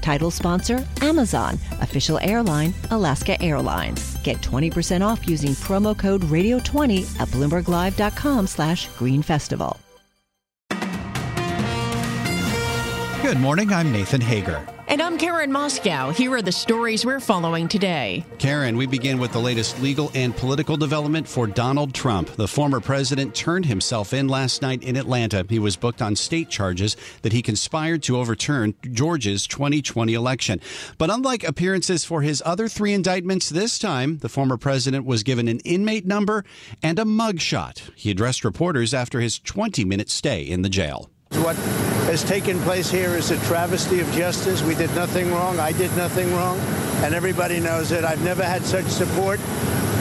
Title sponsor, Amazon. Official airline, Alaska Airlines. Get 20% off using promo code radio20 at BloombergLive.com/Green Festival. Good morning, I'm Nathan Hager. And I'm Karen Moscow. Here are the stories we're following today. Karen, we begin with the latest legal and political development for Donald Trump. The former president turned himself in last night in Atlanta. He was booked on state charges that he conspired to overturn Georgia's 2020 election. But unlike appearances for his other three indictments, this time the former president was given an inmate number and a mugshot. He addressed reporters after his 20-minute stay in the jail. What has taken place here is a travesty of justice. We did nothing wrong. I did nothing wrong. And everybody knows it. I've never had such support.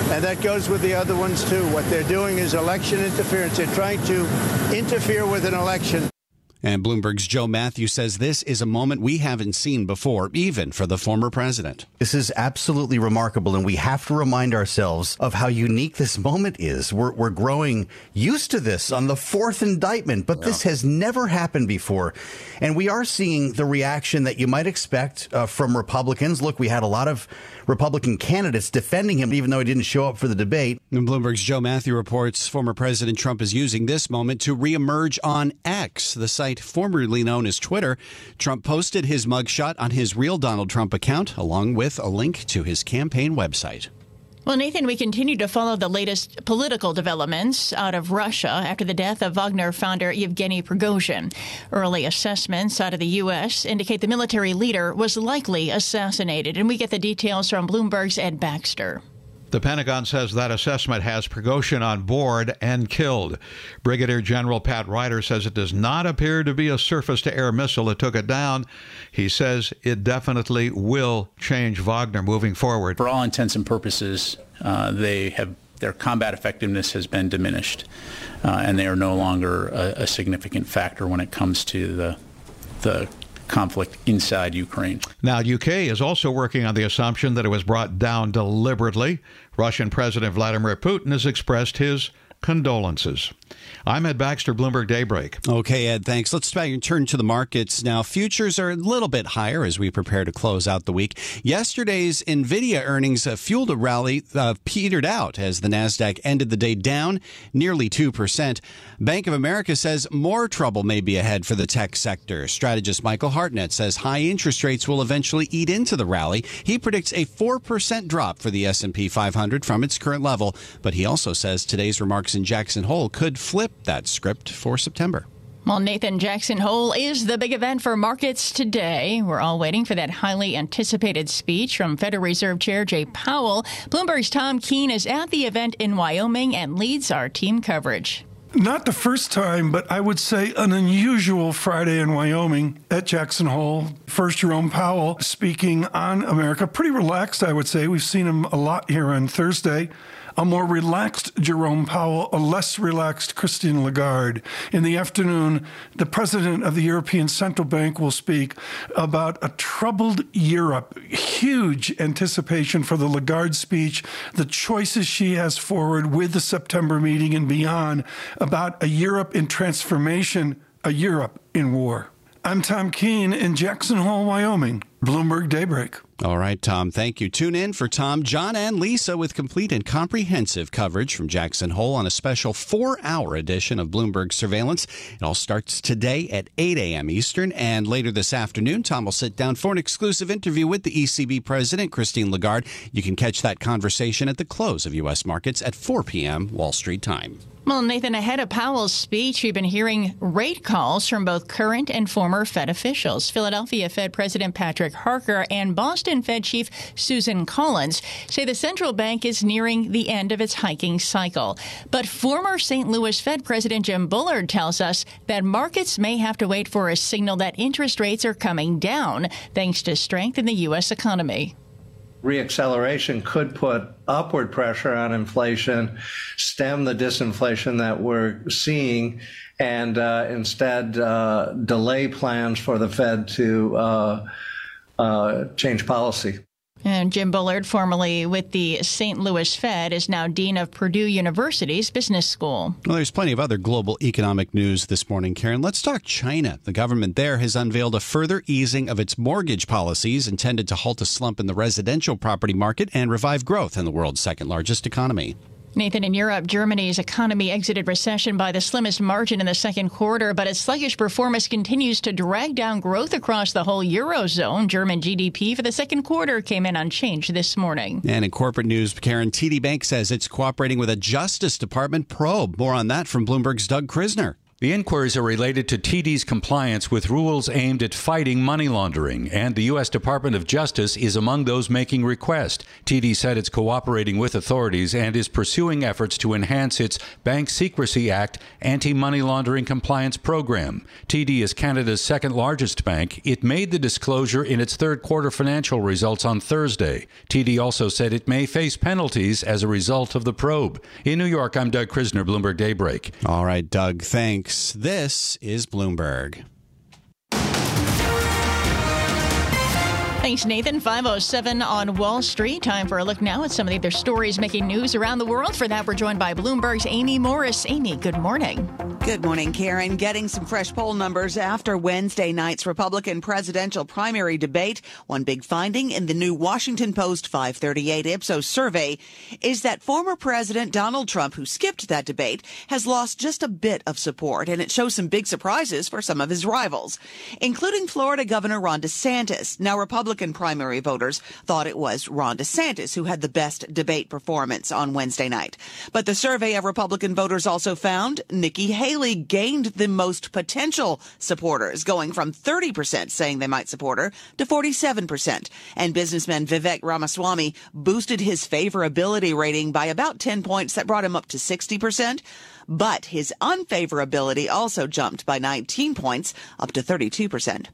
And that goes with the other ones, too. What they're doing is election interference. They're trying to interfere with an election. And Bloomberg's Joe Matthew says this is a moment we haven't seen before, even for the former president. This is absolutely remarkable, and we have to remind ourselves of how unique this moment is. We're growing used to this on the fourth indictment, but this has never happened before. And we are seeing the reaction that you might expect from Republicans. Look, we had a lot of Republican candidates defending him, even though he didn't show up for the debate. And Bloomberg's Joe Matthew reports former President Trump is using this moment to reemerge on X, the site formerly known as Twitter. Trump posted his mugshot on his real Donald Trump account, along with a link to his campaign website. Well, Nathan, we continue to follow the latest political developments out of Russia after the death of Wagner founder Yevgeny Prigozhin. Early assessments out of the U.S. indicate the military leader was likely assassinated, and we get the details from Bloomberg's Ed Baxter. The Pentagon says that assessment has Prigozhin on board and killed. Brigadier General Pat Ryder says it does not appear to be a surface-to-air missile that took it down. He says it definitely will change Wagner moving forward. For all intents and purposes, their combat effectiveness has been diminished, and they are no longer a significant factor when it comes to the conflict inside Ukraine. Now, UK is also working on the assumption that it was brought down deliberately. Russian President Vladimir Putin has expressed his condolences. I'm Ed Baxter, Bloomberg Daybreak. Okay, Ed, thanks. Let's turn to the markets now. Futures are a little bit higher as we prepare to close out the week. Yesterday's NVIDIA earnings fueled a rally, petered out as the Nasdaq ended the day down nearly 2%. Bank of America says more trouble may be ahead for the tech sector. Strategist Michael Hartnett says high interest rates will eventually eat into the rally. He predicts a 4% drop for the S&P 500 from its current level, but he also says today's remarks in Jackson Hole could flip that script for September. Well, Nathan, Jackson Hole is the big event for markets today. We're all waiting for that highly anticipated speech from Federal Reserve Chair Jay Powell. Bloomberg's Tom Keene is at the event in Wyoming and leads our team coverage. Not the first time, but I would say an unusual Friday in Wyoming at Jackson Hole. First, Jerome Powell speaking on America. Pretty relaxed, I would say. We've seen him a lot here on Thursday. A more relaxed Jerome Powell, a less relaxed Christine Lagarde. In the afternoon, the president of the European Central Bank will speak about a troubled Europe. Huge anticipation for the Lagarde speech, the choices she has forward with the September meeting and beyond about a Europe in transformation, a Europe in war. I'm Tom Keene in Jackson Hole, Wyoming, Bloomberg Daybreak. All right, Tom, thank you. Tune in for Tom, John, and Lisa with complete and comprehensive coverage from Jackson Hole on a special 4-hour edition of Bloomberg Surveillance. It all starts today at 8 a.m. Eastern, and later this afternoon, Tom will sit down for an exclusive interview with the ECB president, Christine Lagarde. You can catch that conversation at the close of U.S. markets at 4 p.m. Wall Street time. Well, Nathan, ahead of Powell's speech, we've been hearing rate calls from both current and former Fed officials. Philadelphia Fed President Patrick Harker and Boston Fed Chief Susan Collins say the central bank is nearing the end of its hiking cycle. But former St. Louis Fed President Jim Bullard tells us that markets may have to wait for a signal that interest rates are coming down, thanks to strength in the U.S. economy. Reacceleration could put upward pressure on inflation, stem the disinflation that we're seeing, and instead delay plans for the Fed to change policy. And Jim Bullard, formerly with the St. Louis Fed, is now dean of Purdue University's business school. Well, there's plenty of other global economic news this morning, Karen. Let's talk China. The government there has unveiled a further easing of its mortgage policies intended to halt a slump in the residential property market and revive growth in the world's second largest economy. Nathan, in Europe, Germany's economy exited recession by the slimmest margin in the second quarter, but its sluggish performance continues to drag down growth across the whole Eurozone. German GDP for the second quarter came in unchanged this morning. And in corporate news, Karen, TD Bank says it's cooperating with a Justice Department probe. More on that from Bloomberg's Doug Krisner. The inquiries are related to TD's compliance with rules aimed at fighting money laundering, and the U.S. Department of Justice is among those making requests. TD said it's cooperating with authorities and is pursuing efforts to enhance its Bank Secrecy Act anti-money laundering compliance program. TD is Canada's second largest bank. It made the disclosure in its third quarter financial results on Thursday. TD also said it may face penalties as a result of the probe. In New York, I'm Doug Krisner, Bloomberg Daybreak. All right, Doug, thanks. This is Bloomberg. Thanks, Nathan. 5:07 on Wall Street. Time for a look now at some of the other stories making news around the world. For that, we're joined by Bloomberg's Amy Morris. Amy, good morning. Good morning, Karen. Getting some fresh poll numbers after Wednesday night's Republican presidential primary debate. One big finding in the new Washington Post 538 Ipsos survey is that former President Donald Trump, who skipped that debate, has lost just a bit of support, and it shows some big surprises for some of his rivals, including Florida Governor Ron DeSantis. Now, Republican primary voters thought it was Ron DeSantis who had the best debate performance on Wednesday night. But the survey of Republican voters also found Nikki Haley gained the most potential supporters, going from 30% saying they might support her to 47%. And businessman Vivek Ramaswamy boosted his favorability rating by about 10 points. That brought him up to 60%. But his unfavorability also jumped by 19 points, up to 32%.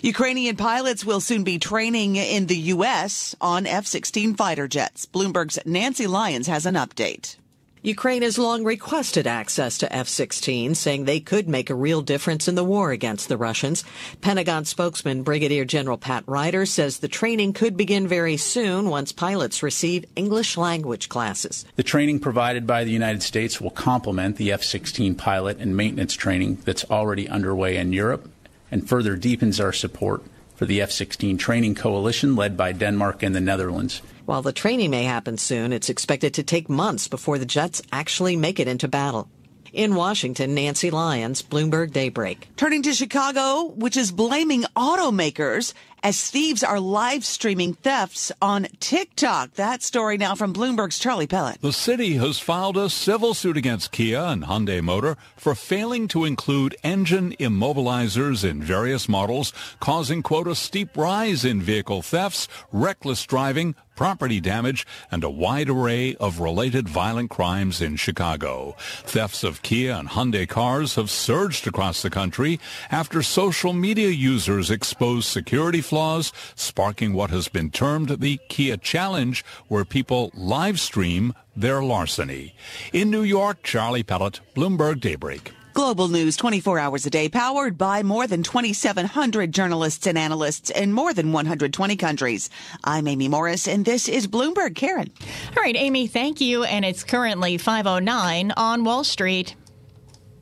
Ukrainian pilots will soon be training in the U.S. on F-16 fighter jets. Bloomberg's Nancy Lyons has an update. Ukraine has long requested access to F-16, saying they could make a real difference in the war against the Russians. Pentagon spokesman Brigadier General Pat Ryder says the training could begin very soon once pilots receive English language classes. The training provided by the United States will complement the F-16 pilot and maintenance training that's already underway in Europe and further deepens our support for the F-16 training coalition led by Denmark and the Netherlands. While the training may happen soon, it's expected to take months before the jets actually make it into battle. In Washington, Nancy Lyons, Bloomberg Daybreak. Turning to Chicago, which is blaming automakers as thieves are live streaming thefts on TikTok. That story now from Bloomberg's Charlie Pellet. The city has filed a civil suit against Kia and Hyundai Motor for failing to include engine immobilizers in various models, causing, quote, a steep rise in vehicle thefts, reckless driving, property damage, and a wide array of related violent crimes in Chicago. Thefts of Kia and Hyundai cars have surged across the country after social media users exposed security flaws, sparking what has been termed the Kia Challenge, where people live stream their larceny. In New York, Charlie Pellet, Bloomberg Daybreak. Global news 24 hours a day, powered by more than 2,700 journalists and analysts in more than 120 countries. I'm Amy Morris, and this is Bloomberg. Karen. All right, Amy, thank you. And it's currently 5:09 on Wall Street.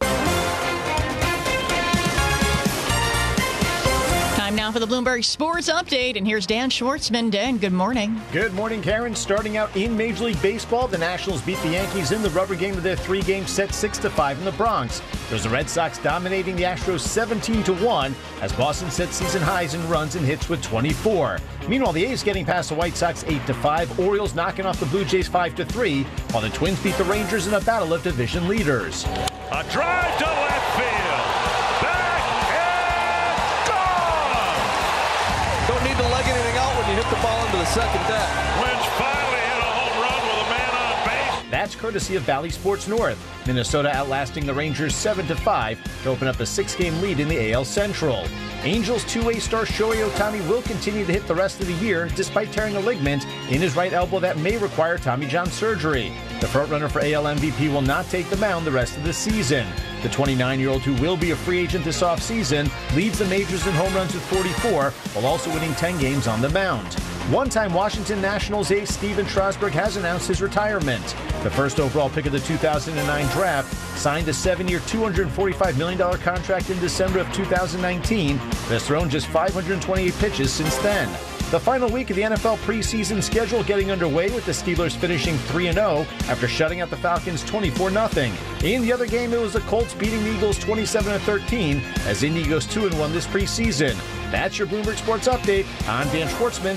Time now now for the Bloomberg Sports Update, and here's Dan Schwartzman. Dan, good morning. Good morning, Karen. Starting out in Major League Baseball, the Nationals beat the Yankees in the rubber game of their three-game set 6-5 in the Bronx. There's the Red Sox dominating the Astros 17-1 as Boston set season highs in runs and hits with 24. Meanwhile, the A's getting past the White Sox 8-5, Orioles knocking off the Blue Jays 5-3, while the Twins beat the Rangers in a battle of division leaders. A drive to left field. The ball into the second deck. Lynch finally hit a home run with a man on base. That's courtesy of Valley Sports North. Minnesota outlasting the Rangers 7-5 to open up a six-game lead in the AL Central. Angels two-way star Shohei Ohtani will continue to hit the rest of the year despite tearing a ligament in his right elbow that may require Tommy John surgery. The frontrunner for AL MVP will not take the mound the rest of the season. The 29-year-old, who will be a free agent this offseason, leads the majors in home runs with 44, while also winning 10 games on the mound. One-time Washington Nationals ace Steven Strasburg has announced his retirement. The first overall pick of the 2009 draft signed a 7-year, $245 million contract in December of 2019, but has thrown just 528 pitches since then. The final week of the NFL preseason schedule getting underway with the Steelers finishing 3-0 after shutting out the Falcons 24-0. In the other game, it was the Colts beating the Eagles 27-13 as Indy goes 2-1 this preseason. That's your Bloomberg Sports Update. I'm Dan Schwartzman.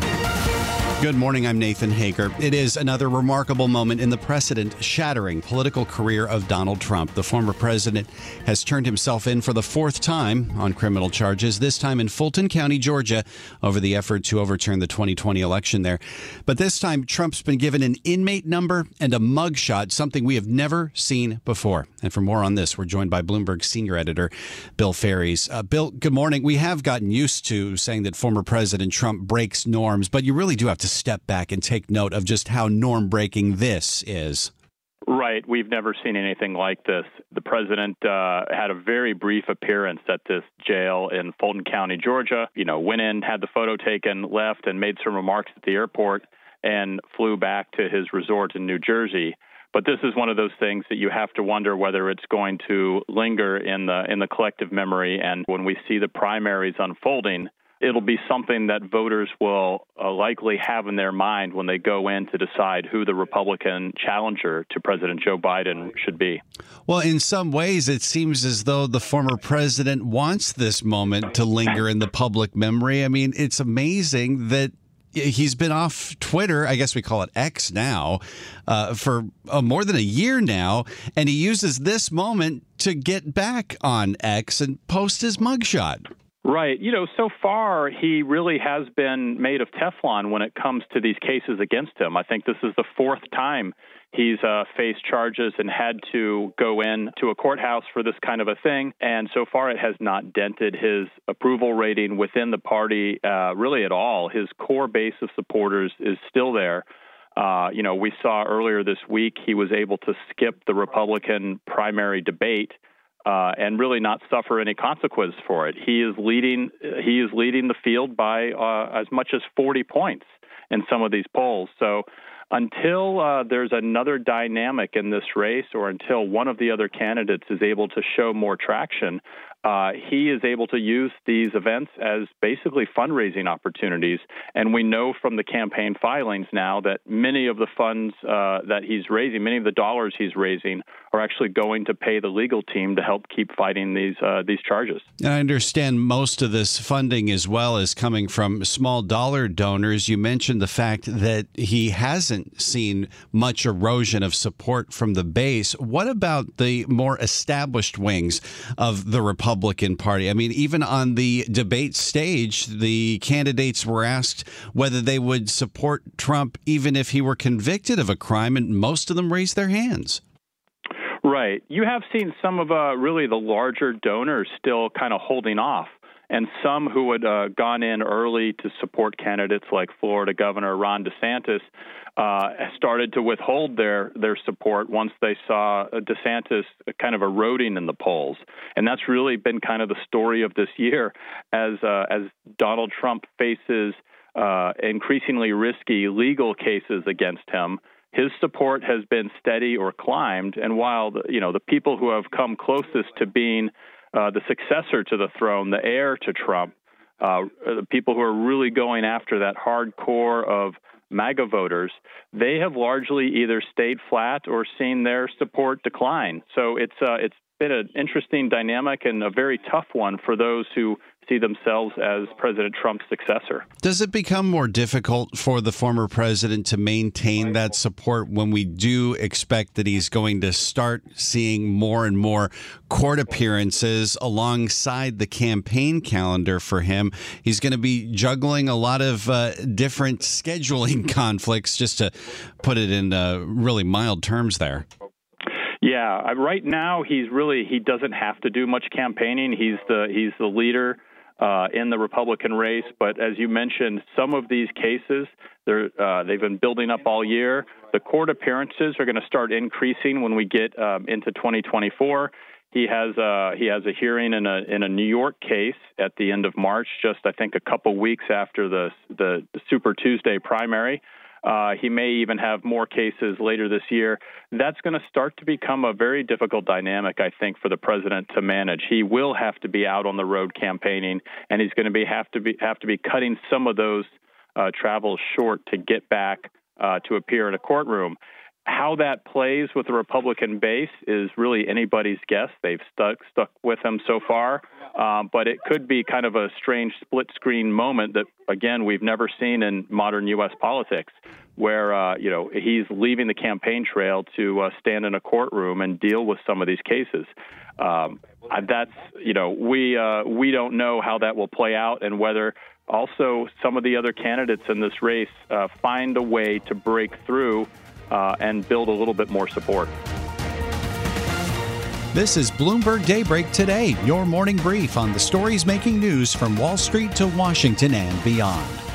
Good morning, I'm Nathan Hager. It is another remarkable moment in the precedent-shattering political career of Donald Trump. The former president has turned himself in for the fourth time on criminal charges, this time in Fulton County, Georgia, over the effort to overturn the 2020 election there. But this time, Trump's been given an inmate number and a mugshot, something we have never seen before. And for more on this, we're joined by Bloomberg senior editor Bill Ferries. Bill, good morning. We have gotten used to saying that former President Trump breaks norms, but you really do have to step back and take note of just how norm-breaking this is. Right. We've never seen anything like this. The president had a very brief appearance at this jail in Fulton County, Georgia, went in, had the photo taken, left, and made some remarks at the airport and flew back to his resort in New Jersey. But this is one of those things that you have to wonder whether it's going to linger in the collective memory. And when we see the primaries unfolding, it'll be something that voters will likely have in their mind when they go in to decide who the Republican challenger to President Joe Biden should be. Well, in some ways, it seems as though the former president wants this moment to linger in the public memory. I mean, it's amazing that he's been off Twitter, I guess we call it X now, for more than a year now, and he uses this moment to get back on X and post his mugshot. Right. You know, so far, he really has been made of Teflon when it comes to these cases against him. I think this is the fourth time he's faced charges and had to go in to a courthouse for this kind of a thing. And so far, it has not dented his approval rating within the party really at all. His core base of supporters is still there. You know, we saw earlier this week he was able to skip the Republican primary debate and really not suffer any consequence for it. He is leading the field by as much as 40 points in some of these polls. So until there's another dynamic in this race, or until one of the other candidates is able to show more traction, he is able to use these events as basically fundraising opportunities. And we know from the campaign filings now that many of the funds that he's raising, many of the dollars he's raising, are actually going to pay the legal team to help keep fighting these charges. And I understand most of this funding as well is coming from small dollar donors. You mentioned the fact that he hasn't seen much erosion of support from the base. What about the more established wings of the Republican Party? I mean, even on the debate stage, the candidates were asked whether they would support Trump even if he were convicted of a crime, and most of them raised their hands. Right. You have seen some of really the larger donors still kind of holding off, and some who had gone in early to support candidates like Florida Governor Ron DeSantis started to withhold their support once they saw DeSantis kind of eroding in the polls. And that's really been kind of the story of this year as Donald Trump faces increasingly risky legal cases against him. His support has been steady or climbed, and while the people who have come closest to being the successor to the throne, the heir to Trump, the people who are really going after that hardcore of MAGA voters, they have largely either stayed flat or seen their support decline. So it's been an interesting dynamic and a very tough one for those who see themselves as President Trump's successor. Does it become more difficult for the former president to maintain that support when we do expect that he's going to start seeing more and more court appearances alongside the campaign calendar for him? He's going to be juggling a lot of different scheduling conflicts, just to put it in really mild terms there. Yeah, right now he doesn't have to do much campaigning. He's the leader in the Republican race. But as you mentioned, some of these cases they've been building up all year. The court appearances are going to start increasing when we get into 2024. He has a hearing in a New York case at the end of March, just I think a couple weeks after the Super Tuesday primary. He may even have more cases later this year. That's going to start to become a very difficult dynamic, I think, for the president to manage. He will have to be out on the road campaigning, and he's going to have to be cutting some of those travels short to get back to appear in a courtroom. How that plays with the Republican base is really anybody's guess. They've stuck with him so far, but it could be kind of a strange split-screen moment that, again, we've never seen in modern U.S. politics, where he's leaving the campaign trail to stand in a courtroom and deal with some of these cases. We don't know how that will play out, and whether also some of the other candidates in this race find a way to break through and build a little bit more support. This is Bloomberg Daybreak Today, your morning brief on the stories making news from Wall Street to Washington and beyond.